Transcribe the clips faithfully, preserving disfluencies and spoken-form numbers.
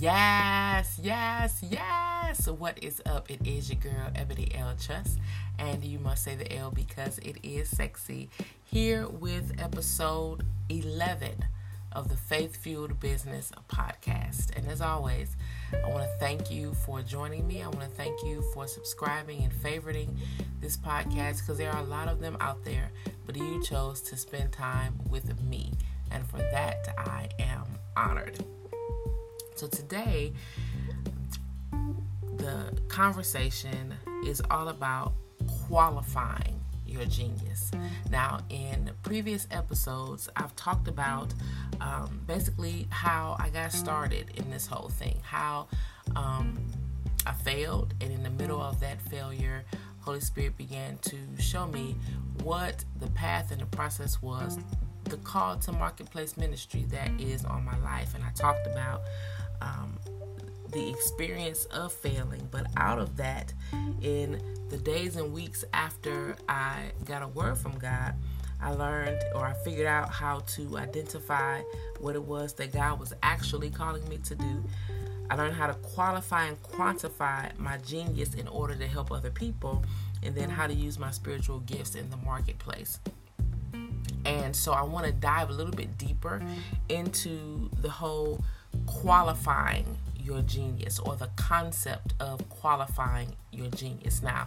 Yes, yes, yes. What is up? It is your girl, Ebony L Chuss, and you must say the L because it is sexy. Here with episode eleven of the Faith-Fueled Business Podcast. And as always, I want to thank you for joining me. I want to thank you for subscribing and favoriting this podcast because there are a lot of them out there, but you chose to spend time with me. And for that, I am honored. So today, the conversation is all about qualifying your genius. Now, in previous episodes, I've talked about um, basically how I got started in this whole thing, how um, I failed, and in the middle of that failure, Holy Spirit began to show me what the path and the process was, the call to Marketplace Ministry that is on my life. And I talked about Um, the experience of failing, but out of that, in the days and weeks after I got a word from God, I learned or I figured out how to identify what it was that God was actually calling me to do. I learned how to qualify and quantify my genius in order to help other people, and then how to use my spiritual gifts in the marketplace. And so I want to dive a little bit deeper into the whole qualifying your genius, or the concept of qualifying your genius. Now,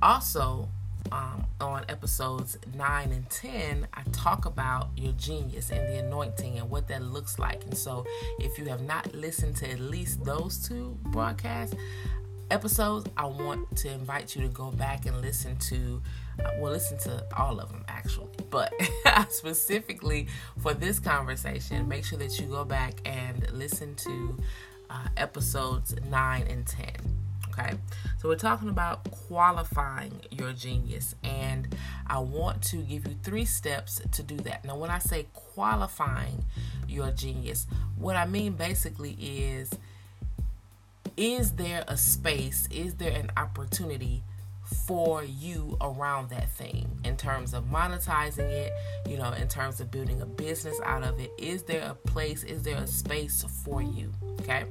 also um, on episodes nine and ten, I talk about your genius and the anointing and what that looks like. And so if you have not listened to at least those two broadcasts episodes, I want to invite you to go back and listen to, uh, well, listen to all of them actually, but specifically for this conversation, make sure that you go back and listen to uh, episodes nine and ten. Okay, so we're talking about qualifying your genius, and I want to give you three steps to do that. Now, when I say qualifying your genius, what I mean basically is, is there a space, is there an opportunity for you around that thing in terms of monetizing it, you know, in terms of building a business out of it? Is there a place, is there a space for you? Okay.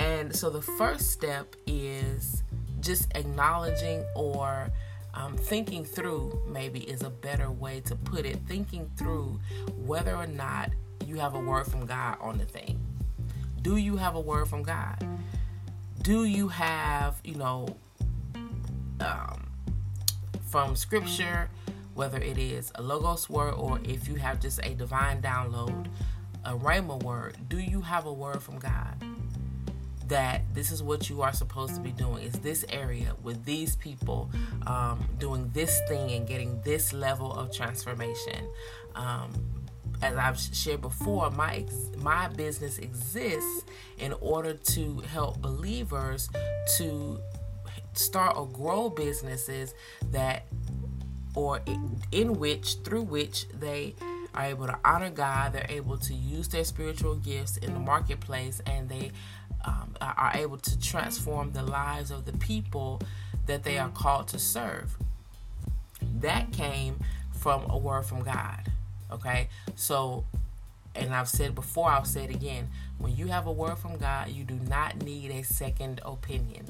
And so the first step is just acknowledging, or um, thinking through, maybe is a better way to put it, thinking through whether or not you have a word from God on the thing. Do you have a word from God? Do you have, you know, um, from scripture, whether it is a logos word, or if you have just a divine download, a rhema word, do you have a word from God that this is what you are supposed to be doing? Is this area with these people um, doing this thing and getting this level of transformation? Um, As I've shared before, my ex- my business exists in order to help believers to start or grow businesses that, or in, in which, through which they are able to honor God, they're able to use their spiritual gifts in the marketplace, and they um, are able to transform the lives of the people that they are called to serve. That came from a word from God. Okay, so, and I've said before, I'll say it again, when you have a word from God, you do not need a second opinion.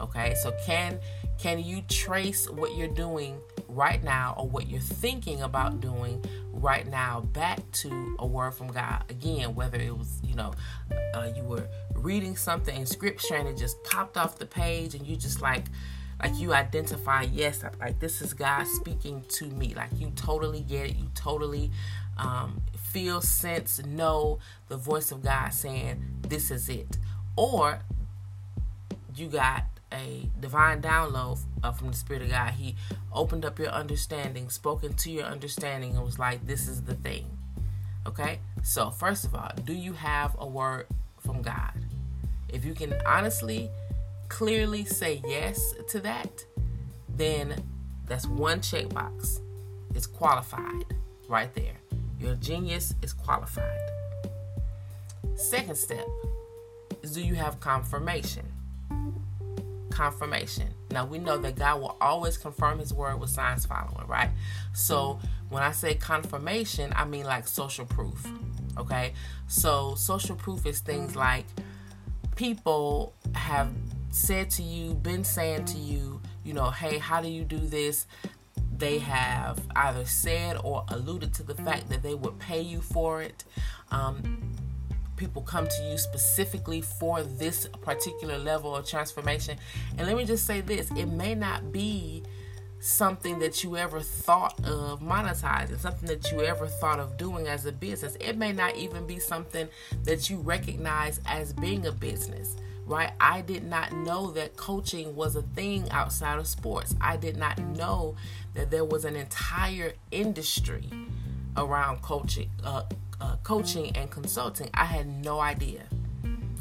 Okay, so can can you trace what you're doing right now, or what you're thinking about doing right now, back to a word from God? Again, whether it was, you know, uh, you were reading something in scripture and it just popped off the page, and you just like, Like you identify, yes, like this is God speaking to me. Like you totally get it. You totally um, feel, sense, know the voice of God saying, this is it. Or you got a divine download uh, from the Spirit of God. He opened up your understanding, spoke into your understanding, and was like, this is the thing. Okay? So first of all, do you have a word from God? If you can honestly, clearly say yes to that, then that's one checkbox. It's qualified right there. Your genius is qualified. Second step is, do you have confirmation? Confirmation. Now, we know that God will always confirm his word with signs following, right? So when I say confirmation, I mean like social proof. okay? So social proof is things like people have said to you, been saying to you, you know, hey, how do you do this? They have either said or alluded to the fact that they would pay you for it. Um, people come to you specifically for this particular level of transformation. And let me just say this, it may not be something that you ever thought of monetizing, something that you ever thought of doing as a business. It may not even be something that you recognize as being a business, right? I did not know that coaching was a thing outside of sports. I did not know that there was an entire industry around coaching, uh, uh, coaching and consulting. I had no idea,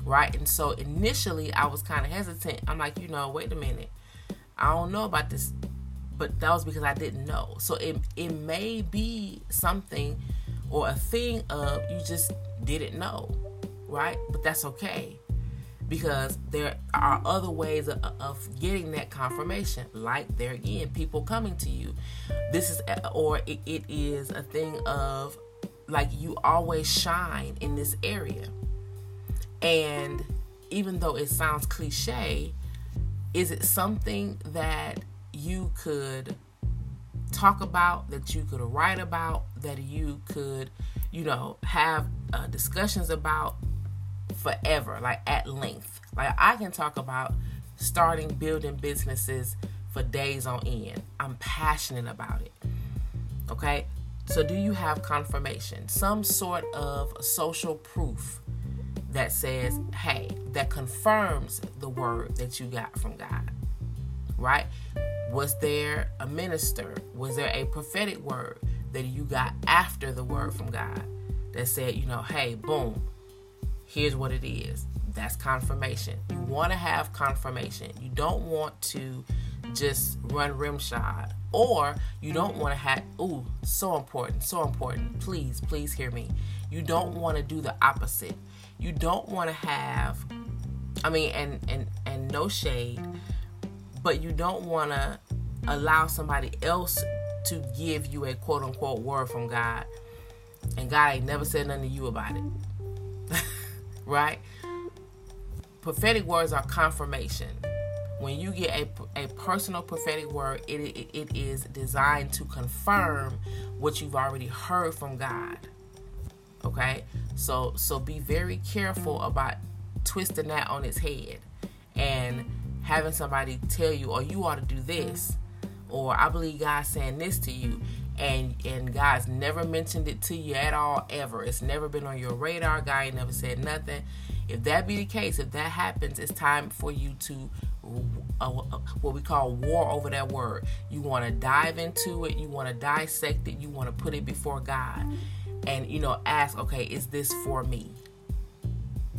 right? And so initially I was kind of hesitant. I'm like, you know, wait a minute. I don't know about this. But that was because I didn't know. So it it may be something or a thing of you just didn't know, right? But that's okay, because there are other ways of, of getting that confirmation. Like, there again, people coming to you. This is, or it, it is a thing of, like, you always shine in this area. And even though it sounds cliche, is it something that you could talk about, that you could write about, that you could, you know, have uh, discussions about forever, like at length? Like, I can talk about starting, building businesses for days on end. I'm passionate about it. Okay. So do you have confirmation, some sort of social proof that says, hey, that confirms the word that you got from God, right? Was there a minister? Was there a prophetic word that you got after the word from God that said, you know, hey, boom, here's what it is? That's confirmation. You want to have confirmation. You don't want to just run rimshod, or you don't want to have, ooh, so important, so important. Please, please hear me. You don't want to do the opposite. You don't want to have, I mean, and, and, and no shade, but you don't want to allow somebody else to give you a quote-unquote word from God, and God ain't never said nothing to you about it, right? Prophetic words are confirmation. When you get a, a personal prophetic word, it, it it is designed to confirm what you've already heard from God, okay? So, so be very careful about twisting that on its head and having somebody tell you, or you ought to do this, or I believe God's saying this to you, and and God's never mentioned it to you at all, ever. It's never been on your radar. God ain't never said nothing. If that be the case, if that happens, it's time for you to uh, what we call war over that word. You want to dive into it. You want to dissect it. You want to put it before God, and, you know, ask, okay, is this for me?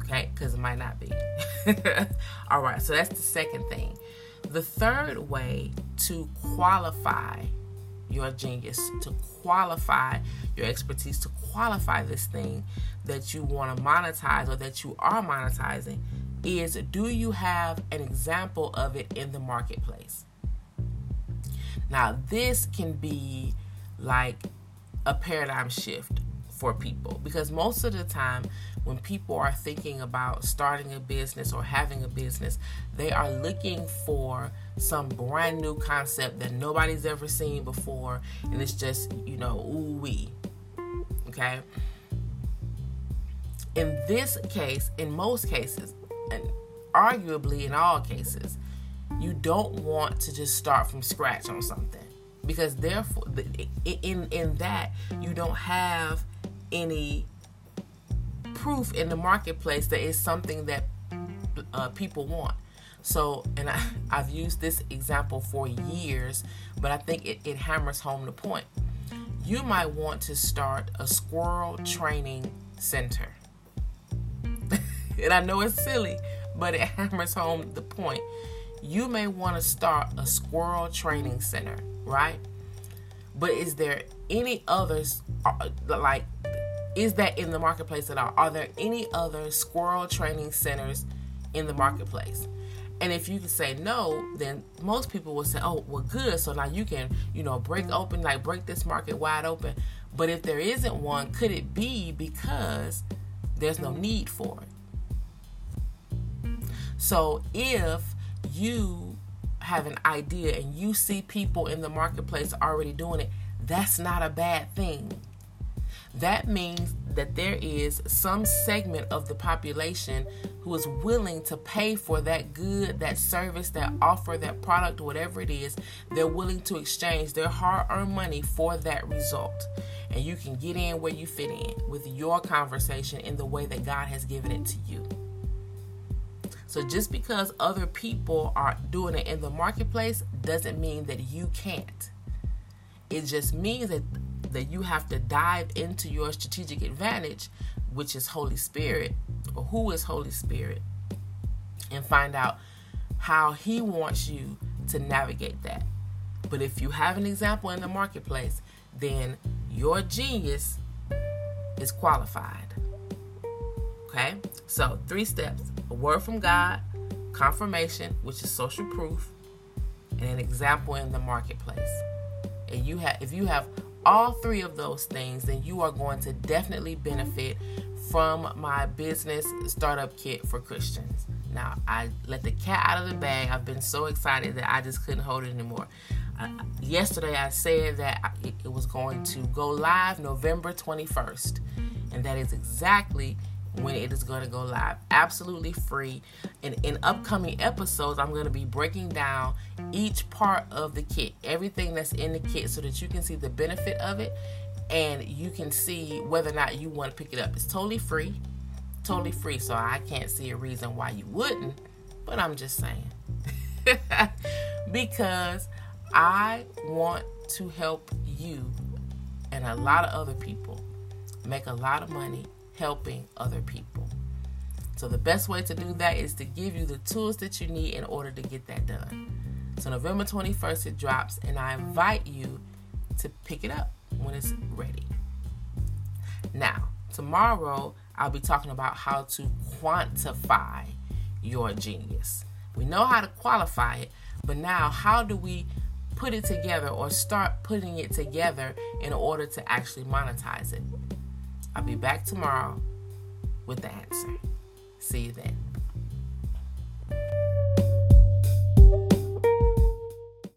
Okay, because it might not be. All right, so that's the second thing. The third way to qualify your genius, to qualify your expertise, to qualify this thing that you want to monetize or that you are monetizing, is, do you have an example of it in the marketplace? Now, this can be like a paradigm shift for people, because most of the time when people are thinking about starting a business or having a business, they are looking for some brand new concept that nobody's ever seen before, and it's just, you know, ooh wee. Okay? In this case, in most cases, and arguably in all cases, you don't want to just start from scratch on something, because therefore in in that you don't have any proof in the marketplace that it's something that uh, people want. So, and I, I've used this example for years, but I think it, it hammers home the point. You might want to start a squirrel training center. And I know it's silly, but it hammers home the point. You may want to start a squirrel training center, right? But is there any others, like, is that in the marketplace at all? Are there any other squirrel training centers in the marketplace? And if you can say no, then most people will say, oh, well, good. So now you can, you know, break open, like break this market wide open. But if there isn't one, could it be because there's no need for it? So if you have an idea and you see people in the marketplace already doing it, that's not a bad thing. That means that there is some segment of the population who is willing to pay for that good, that service, that offer, that product, whatever it is. They're willing to exchange their hard-earned money for that result. And you can get in where you fit in with your conversation in the way that God has given it to you. So just because other people are doing it in the marketplace doesn't mean that you can't. It just means that, that you have to dive into your strategic advantage, which is Holy Spirit, or who is Holy Spirit, and find out how He wants you to navigate that. But if you have an example in the marketplace, then your genius is qualified. Okay? So three steps: a word from God, confirmation, which is social proof, and an example in the marketplace. And you have, if you have all three of those things, then you are going to definitely benefit from my business startup kit for Christians. Now, I let the cat out of the bag. I've been so excited that I just couldn't hold it anymore. I, yesterday, I said that it, it was going to go live November twenty-first, and that is exactly when it is going to go live, absolutely free. And in upcoming episodes, I'm going to be breaking down each part of the kit, everything that's in the kit, so that you can see the benefit of it and you can see whether or not you want to pick it up. It's totally free, totally free. So I can't see a reason why you wouldn't, but I'm just saying because I want to help you and a lot of other people make a lot of money helping other people. So the best way to do that is to give you the tools that you need in order to get that done. So November twenty-first it drops, and I invite you to pick it up when it's ready. Now, tomorrow I'll be talking about how to quantify your genius. We know how to qualify it, but now how do we put it together or start putting it together in order to actually monetize it? I'll be back tomorrow with the answer. See you then.